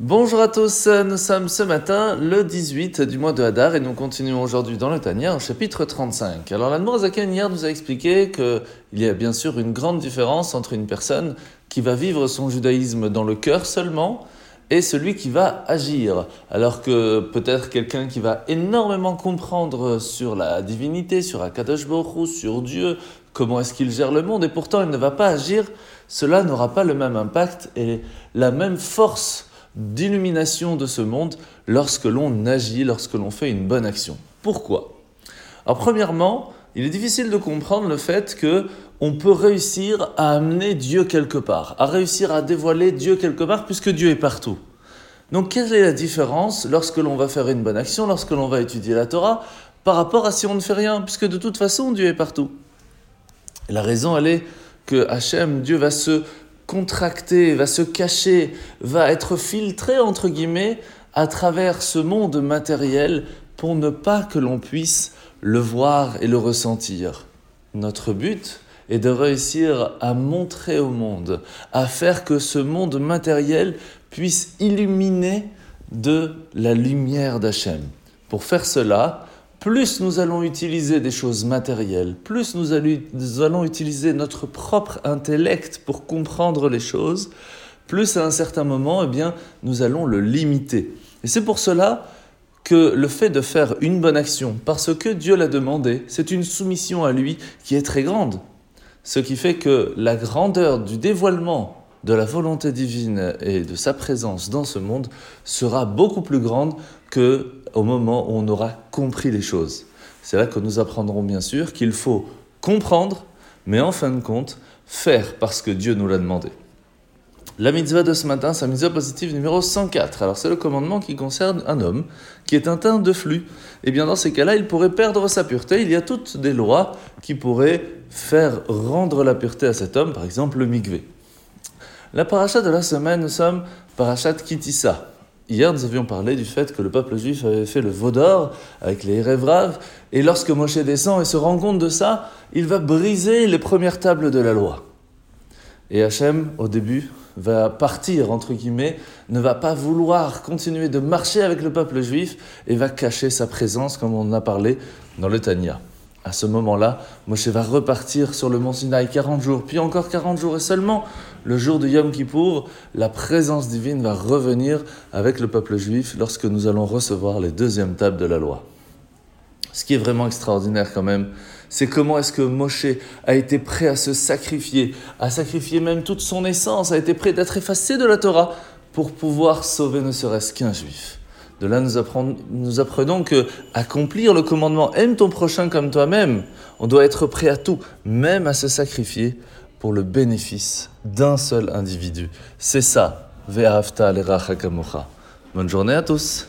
Bonjour à tous, nous sommes ce matin le 18 du mois de Hadar et nous continuons aujourd'hui dans le Tania au chapitre 35. Alors la Mourazaken hier nous a expliqué qu'il y a bien sûr une grande différence entre une personne qui va vivre son judaïsme dans le cœur seulement et celui qui va agir. Alors que peut-être quelqu'un qui va énormément comprendre sur la divinité, sur Akadosh Baruch, sur Dieu, comment est-ce qu'il gère le monde et pourtant il ne va pas agir, cela n'aura pas le même impact et la même force d'illumination de ce monde lorsque l'on agit, lorsque l'on fait une bonne action. Pourquoi ? Alors premièrement, il est difficile de comprendre le fait qu'on peut réussir à amener Dieu quelque part, à réussir à dévoiler Dieu quelque part puisque Dieu est partout. Donc quelle est la différence lorsque l'on va faire une bonne action, lorsque l'on va étudier la Torah, par rapport à si on ne fait rien, puisque de toute façon Dieu est partout ? La raison elle est que Hachem, Dieu va se contracté, va se cacher, va être filtré, entre guillemets, à travers ce monde matériel pour ne pas que l'on puisse le voir et le ressentir. Notre but est de réussir à montrer au monde, à faire que ce monde matériel puisse illuminer de la lumière d'Hachem. Pour faire cela, plus nous allons utiliser des choses matérielles, plus nous allons utiliser notre propre intellect pour comprendre les choses, plus à un certain moment, nous allons le limiter. Et c'est pour cela que le fait de faire une bonne action, parce que Dieu l'a demandé, c'est une soumission à lui qui est très grande. Ce qui fait que la grandeur du dévoilement de la volonté divine et de sa présence dans ce monde sera beaucoup plus grande qu'au moment où on aura compris les choses. C'est là que nous apprendrons bien sûr qu'il faut comprendre, mais en fin de compte, faire parce que Dieu nous l'a demandé. La mitzvah de ce matin, c'est la mitzvah positive numéro 104. Alors c'est le commandement qui concerne un homme qui est atteint de flux. Et bien dans ces cas-là, il pourrait perdre sa pureté. Il y a toutes des lois qui pourraient faire rendre la pureté à cet homme, par exemple le mikve. La paracha de la semaine, nous sommes parachat Ki Tissa. Hier, nous avions parlé du fait que le peuple juif avait fait le veau d'or avec les Erev Rav, et lorsque Moshe descend et se rend compte de ça, il va briser les premières tables de la loi. Et Hachem, au début, va partir, entre guillemets, ne va pas vouloir continuer de marcher avec le peuple juif et va cacher sa présence, comme on en a parlé dans le Tania. À ce moment-là, Moshe va repartir sur le mont Sinaï 40 jours, puis encore 40 jours, et seulement le jour de Yom Kippour, la présence divine va revenir avec le peuple juif lorsque nous allons recevoir les deuxièmes tables de la loi. Ce qui est vraiment extraordinaire quand même, c'est comment est-ce que Moshe a été prêt à se sacrifier, à sacrifier même toute son essence, a été prêt d'être effacé de la Torah pour pouvoir sauver ne serait-ce qu'un juif. De là, nous apprenons qu'accomplir le commandement « Aime ton prochain comme toi-même », on doit être prêt à tout, même à se sacrifier pour le bénéfice d'un seul individu. C'est ça, « V'hafta l'erah haka mocha ». Bonne journée à tous.